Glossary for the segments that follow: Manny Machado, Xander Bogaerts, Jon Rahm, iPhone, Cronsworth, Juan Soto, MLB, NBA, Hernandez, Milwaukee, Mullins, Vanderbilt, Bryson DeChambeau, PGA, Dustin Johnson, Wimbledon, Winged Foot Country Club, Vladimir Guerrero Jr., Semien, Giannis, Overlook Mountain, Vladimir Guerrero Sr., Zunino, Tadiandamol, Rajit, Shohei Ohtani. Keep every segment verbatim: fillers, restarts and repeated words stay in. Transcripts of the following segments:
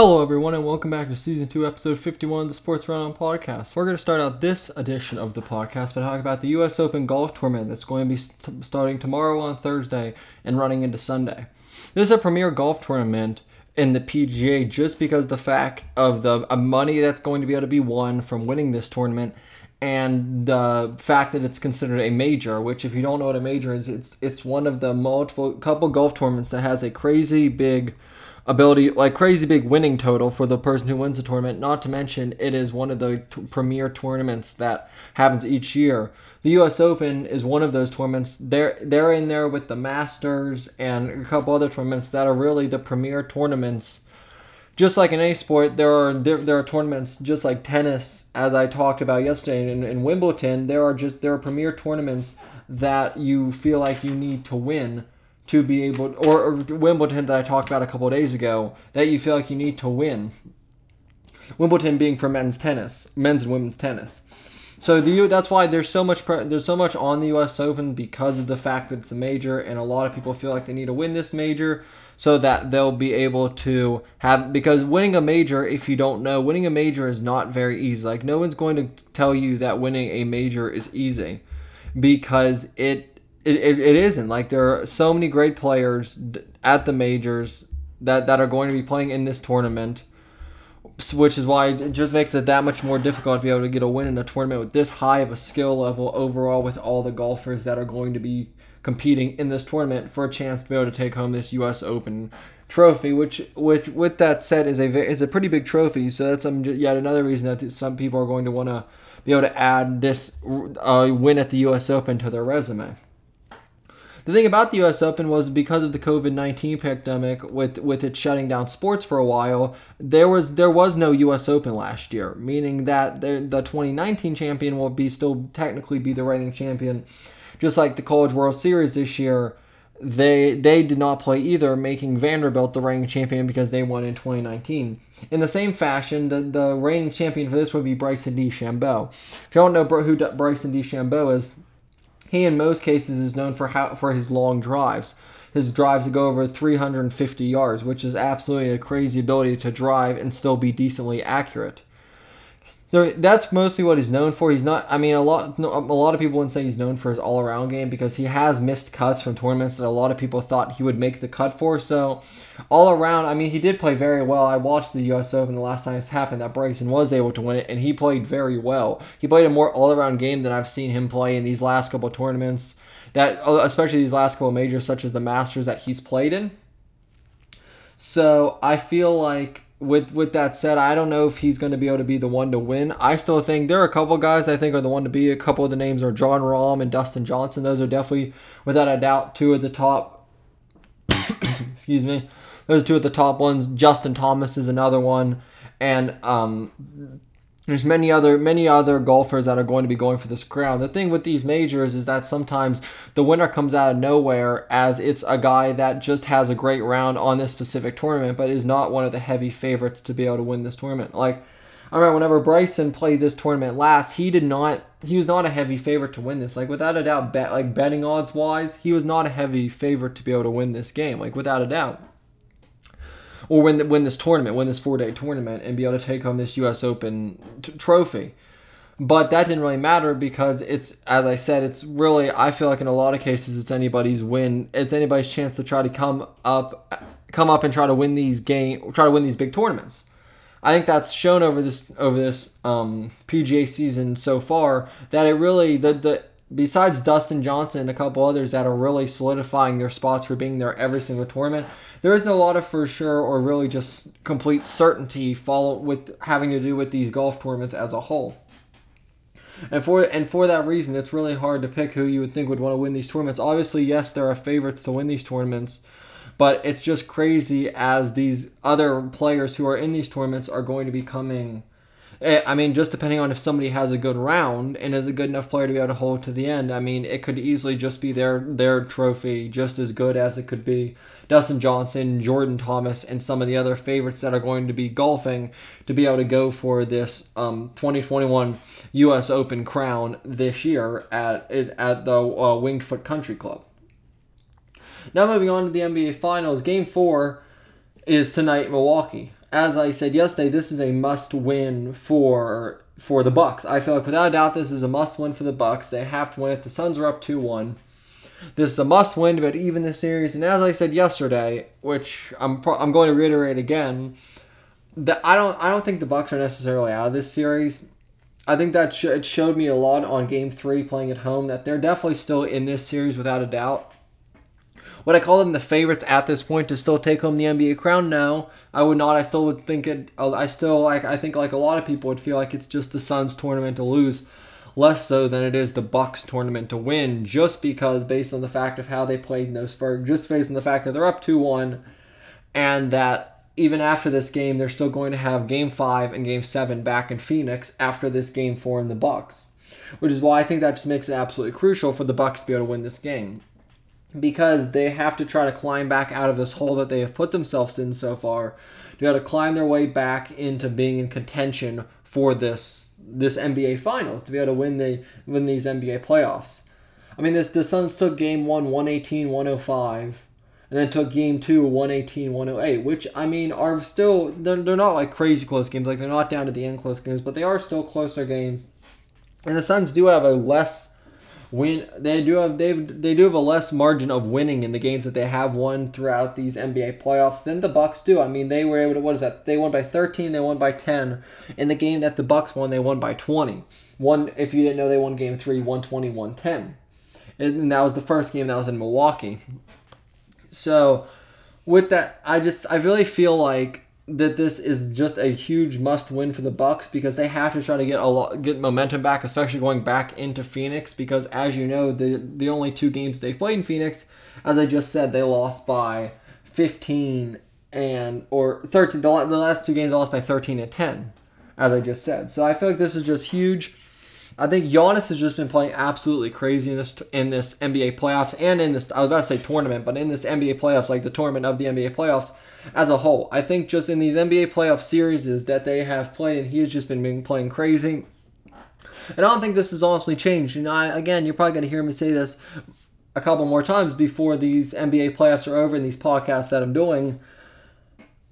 Hello everyone and welcome back to Season two, Episode fifty-one of the Sports Round Podcast. We're going to start out this edition of the podcast by talking about the U S Open Golf Tournament that's going to be st- starting tomorrow on Thursday and running into Sunday. This is a premier golf tournament in the P G A just because the fact of the uh, money that's going to be able to be won from winning this tournament and the fact that it's considered a major, which if you don't know what a major is, it's it's one of the multiple couple golf tournaments that has a crazy big ability, like crazy big winning total for the person who wins the tournament. Not to mention, it is one of the t- premier tournaments that happens each year. The U S Open is one of those tournaments. They're they're in there with the Masters and a couple other tournaments that are really the premier tournaments. Just like in any sport, there are there, there are tournaments just like tennis, as I talked about yesterday, in, in Wimbledon. There are just there are premier tournaments that you feel like you need to win to be able, or, or Wimbledon that I talked about a couple of days ago, that you feel like you need to win. Wimbledon being for men's tennis, men's and women's tennis. So the that's why there's so much pre, there's so much on the U S Open because of the fact that it's a major, and a lot of people feel like they need to win this major so that they'll be able to have, because winning a major, if you don't know, winning a major is not very easy. Like no one's going to tell you that winning a major is easy because it. It, it it isn't. Like there are so many great players at the majors that, that are going to be playing in this tournament, which is why it just makes it that much more difficult to be able to get a win in a tournament with this high of a skill level overall, with all the golfers that are going to be competing in this tournament for a chance to be able to take home this U S Open trophy, which with with that said is a is a pretty big trophy. So that's um, yet another reason that some people are going to want to be able to add this uh, win at the U S Open to their resume. The thing about the U S Open was because of the covid nineteen pandemic, with, with it shutting down sports for a while, there was there was no U S Open last year, meaning that the, the twenty nineteen champion will be still technically be the reigning champion. Just like the College World Series this year, they they did not play either, making Vanderbilt the reigning champion because they won in twenty nineteen. In the same fashion, the, the reigning champion for this would be Bryson DeChambeau. If you don't know who Bryson DeChambeau is, he, in most cases, is known for how, for his long drives. His drives that go over three hundred fifty yards, which is absolutely a crazy ability to drive and still be decently accurate. There, that's mostly what he's known for. He's not. I mean, a lot a lot of people wouldn't say he's known for his all-around game because he has missed cuts from tournaments that a lot of people thought he would make the cut for. So, all around, I mean, he did play very well. I watched the U S Open the last time this happened that Bryson was able to win it, and he played very well. He played a more all-around game than I've seen him play in these last couple of tournaments, that especially these last couple of majors such as the Masters that he's played in. So, I feel like, With with that said, I don't know if he's going to be able to be the one to win. I still think there are a couple guys I think are the one to be. A couple of the names are Jon Rahm and Dustin Johnson. Those are definitely, without a doubt, two of the top. excuse me. Those are two of the top ones. Justin Thomas is another one, and um, there's many other many other golfers that are going to be going for this crown. The thing with these majors is that sometimes the winner comes out of nowhere, as it's a guy that just has a great round on this specific tournament, but is not one of the heavy favorites to be able to win this tournament. Like, I remember whenever Bryson played this tournament last, he did not, he was not a heavy favorite to win this. Like, without a doubt, bet, like betting odds wise, he was not a heavy favorite to be able to win this game. Like, without a doubt. Or win, the, win this tournament, win this four-day tournament, and be able to take home this U S Open t- trophy. But that didn't really matter because it's, as I said, it's really, I feel like in a lot of cases, it's anybody's win. It's anybody's chance to try to come up, come up and try to win these game, try to win these big tournaments. I think that's shown over this over this um, P G A season so far that it really the the. Besides Dustin Johnson and a couple others that are really solidifying their spots for being there every single tournament, there isn't a lot of for sure or really just complete certainty follow with having to do with these golf tournaments as a whole. And for and for that reason, it's really hard to pick who you would think would want to win these tournaments. Obviously, yes, there are favorites to win these tournaments, but it's just crazy as these other players who are in these tournaments are going to be coming. I mean, just depending on if somebody has a good round and is a good enough player to be able to hold to the end, I mean, it could easily just be their their trophy just as good as it could be Dustin Johnson, Jordan Thomas, and some of the other favorites that are going to be golfing to be able to go for this um, twenty twenty-one U S Open crown this year at, at the uh, Winged Foot Country Club. Now moving on to the N B A Finals, Game four is tonight in Milwaukee. as I said yesterday, this is a must-win for for the Bucks. I feel like without a doubt this is a must-win for the Bucks. They have to win it. The Suns are up two one. This is a must-win to even the series. And as I said yesterday, which I'm pro- I'm going to reiterate again, that I don't I don't think the Bucks are necessarily out of this series. I think that sh- it showed me a lot on Game Three playing at home that they're definitely still in this series without a doubt. Would I call them the favorites at this point to still take home the N B A crown? No, I would not. I still would think it. I still like. I think like a lot of people would feel like it's just the Suns tournament to lose, less so than it is the Bucks tournament to win. Just because based on the fact of how they played in those first, just based on the fact that they're up two one, and that even after this game they're still going to have Game Five and Game Seven back in Phoenix after this Game Four in the Bucks, which is why I think that just makes it absolutely crucial for the Bucks to be able to win this game. Because they have to try to climb back out of this hole that they have put themselves in so far to be able to climb their way back into being in contention for this this N B A Finals, to be able to win the win these N B A playoffs. I mean, this the Suns took Game one, one eighteen to one oh five, and then took Game two, one eighteen to one oh eight, which, I mean, are still, they're, they're not like crazy close games, like they're not down to the end close games, but they are still closer games. And the Suns do have a less... Win they do have they they do have a less margin of winning in the games that they have won throughout these N B A playoffs than the Bucks do. I mean, they were able to what is that? They won by thirteen, they won by ten. In the game that the Bucks won, they won by twenty. One, if you didn't know, they won Game Three, one twenty to one ten, and that was the first game that was in Milwaukee. So, with that, I just I really feel like that this is just a huge must-win for the Bucks because they have to try to get a lot, get momentum back, especially going back into Phoenix because, as you know, the the only two games they played in Phoenix, as I just said, they lost by fifteen and or thirteen. The, the last two games they lost by thirteen and ten, as I just said. So I feel like this is just huge. I think Giannis has just been playing absolutely crazy in this in this N B A playoffs and in this I was about to say tournament, but in this N B A playoffs, like the tournament of the N B A playoffs. As a whole, I think just in these N B A playoff series that they have played, and he has just been playing crazy. And I don't think this has honestly changed. You know, I, again, you're probably going to hear me say this a couple more times before these N B A playoffs are over and these podcasts that I'm doing.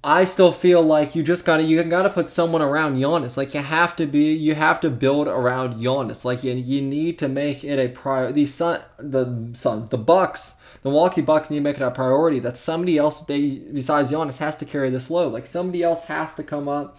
I still feel like you just gotta you gotta put someone around Giannis. Like you have to be you have to build around Giannis. Like you you need to make it a prior. These Sun, the Suns, the Bucks. The Milwaukee Bucks need to make it a priority that somebody else they, besides Giannis has to carry this load. Like somebody else has to come up,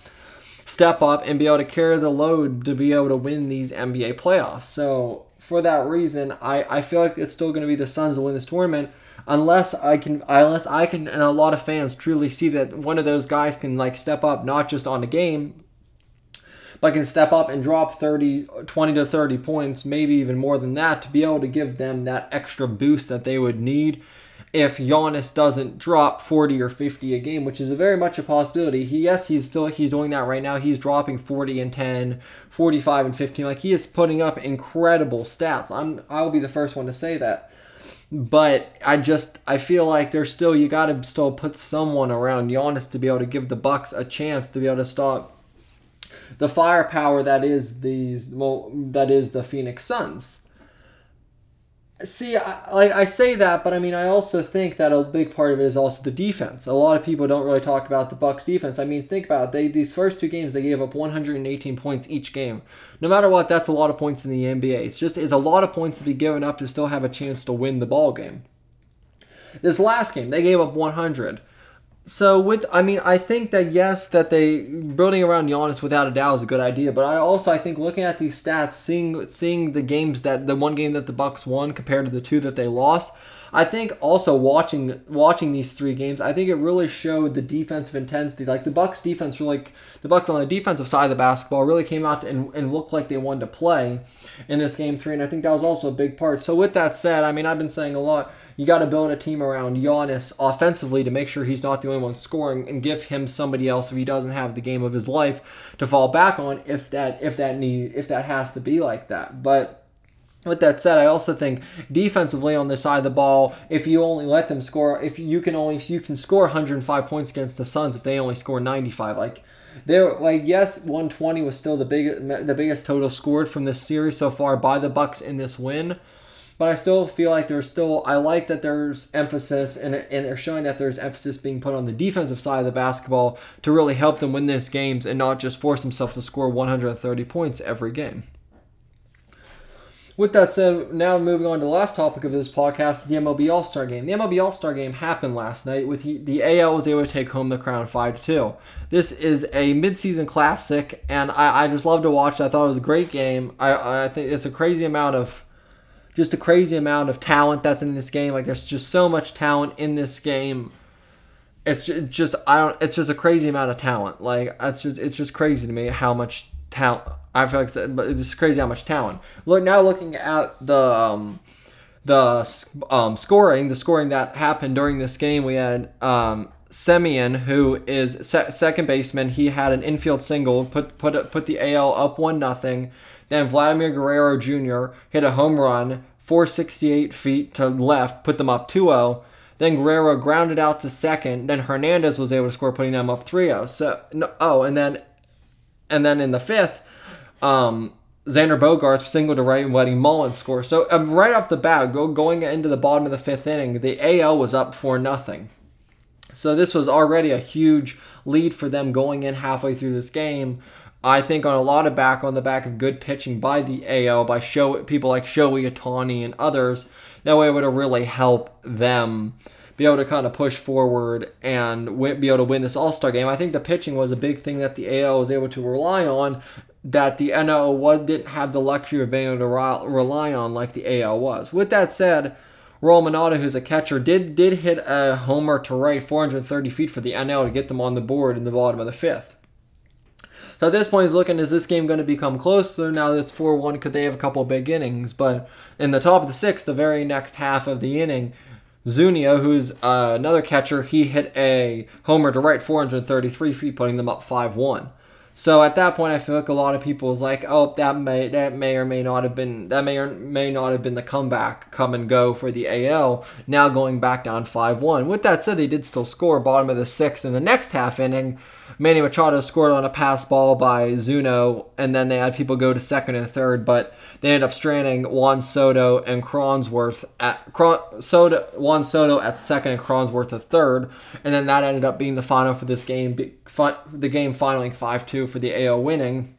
step up, and be able to carry the load to be able to win these N B A playoffs. So for that reason, I, I feel like it's still going to be the Suns to win this tournament unless I can, unless I can, and a lot of fans truly see that one of those guys can like step up not just on the game, but can step up and drop thirty, twenty to thirty points, maybe even more than that, to be able to give them that extra boost that they would need if Giannis doesn't drop forty or fifty a game, which is a very much a possibility. He, yes, he's still he's doing that right now. He's dropping forty and ten, forty-five and fifteen. Like he is putting up incredible stats. I'm I'll be the first one to say that. But I just I feel like there's still you got to still put someone around Giannis to be able to give the Bucks a chance to be able to stop the firepower that is these well, that is the Phoenix Suns. See, I, like I say that, but I mean I also think that a big part of it is also the defense. A lot of people don't really talk about the Bucks defense. I mean, think about it. They these first two games they gave up one hundred eighteen points each game. No matter what, that's a lot of points in the N B A. It's just it's a lot of points to be given up to still have a chance to win the ball game. This last game they gave up one hundred. So with, I mean, I think that yes, that they building around Giannis without a doubt is a good idea. But I also, I think looking at these stats, seeing seeing the games that the one game that the Bucks won compared to the two that they lost, I think also watching watching these three games, I think it really showed the defensive intensity. Like the Bucks defense, really, the Bucks on the defensive side of the basketball really came out and and looked like they wanted to play in this game three, and I think that was also a big part. So with that said, I mean, I've been saying a lot. You got to build a team around Giannis offensively to make sure he's not the only one scoring, and give him somebody else if he doesn't have the game of his life to fall back on if that if that need if that has to be like that. But with that said, I also think defensively on the side of the ball, if you only let them score, if you can only you can score one hundred five points against the Suns if they only score ninety-five, like. They're like yes, one twenty was still the big the biggest total scored from this series so far by the Bucks in this win. But I still feel like there's still, I like that there's emphasis, and, and they're showing that there's emphasis being put on the defensive side of the basketball to really help them win these games and not just force themselves to score one hundred thirty points every game. With that said, now moving on to the last topic of this podcast, the M L B All-Star Game. The M L B All-Star Game happened last night with the, the A L was able to take home the crown five to two. This is a midseason classic, and I, I just love to watch it. I thought it was a great game. I, I think it's a crazy amount of, just a crazy amount of talent that's in this game. Like, there's just so much talent in this game. It's just, I don't, it's just a crazy amount of talent. Like, that's just, it's just crazy to me how much talent. I feel like it's crazy how much talent. Look, now looking at the um, the um, scoring, the scoring that happened during this game, we had um, Semien, who is se- second baseman. He had an infield single, put put put the A L up one nothing. Then Vladimir Guerrero Junior hit a home run, four sixty-eight feet to left, put them up two oh. Then Guerrero grounded out to second. Then Hernandez was able to score, putting them up three oh. So no, oh, and then and then in the fifth. Um, Xander Bogaerts singled to right and letting Mullins score. So um, right off the bat, go, going into the bottom of the fifth inning, the A L was up four nothing. So this was already a huge lead for them going in halfway through this game. I think on a lot of back on the back of good pitching by the A L by show people like Shohei Ohtani and others. That way it would really help them be able to kind of push forward and w- be able to win this All-Star game. I think the pitching was a big thing that the A L was able to rely on. That the N L didn't have the luxury of being able to rely on like the A L was. With that said, Ronald Manata, who's a catcher, did did hit a homer to right four hundred thirty feet for the N L to get them on the board in the bottom of the fifth. So at this point, he's looking, is this game going to become closer? Now that it's four one, could they have a couple big innings? But in the top of the sixth, the very next half of the inning, Zunino, who's uh, another catcher, he hit a homer to right four hundred thirty-three feet, putting them up five one. So at that point, I feel like a lot of people was like, "Oh, that may that may or may not have been that may or may not have been the comeback, come and go for the A L." Now going back down five one. With that said, they did still score bottom of the sixth in the next half inning. Manny Machado scored on a pass ball by Zunino, and then they had people go to second and third, but they ended up stranding Juan Soto and Cronsworth at Cron, Soto, Juan Soto at second and Cronsworth at third, and then that ended up being the final for this game. The game finaling five two for the A L winning,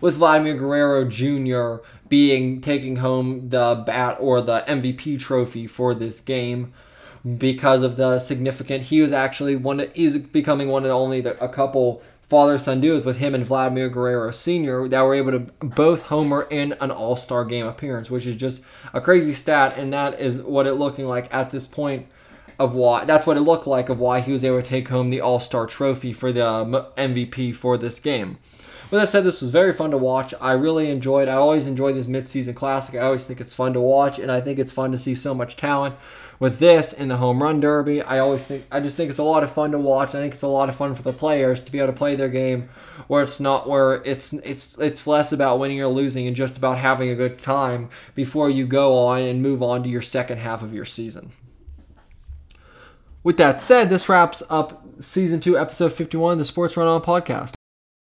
with Vladimir Guerrero Junior being taking home the bat or the M V P trophy for this game. Because of the significant, he was actually one. Of, he's becoming one of the only the, a couple father-son duos with him and Vladimir Guerrero Senior that were able to both homer in an All-Star Game appearance, which is just a crazy stat. And that is what it looking like at this point of why. That's what it looked like of why he was able to take home the All-Star Trophy for the M V P for this game. With that said, this was very fun to watch. I really enjoyed. I always enjoy this midseason classic. I always think it's fun to watch, and I think it's fun to see so much talent. With this in the home run derby, I always think I just think it's a lot of fun to watch. I think it's a lot of fun for the players to be able to play their game, where it's not where it's it's it's less about winning or losing and just about having a good time before you go on and move on to your second half of your season. With that said, this wraps up season two, episode fifty-one of the Sports Run On podcast.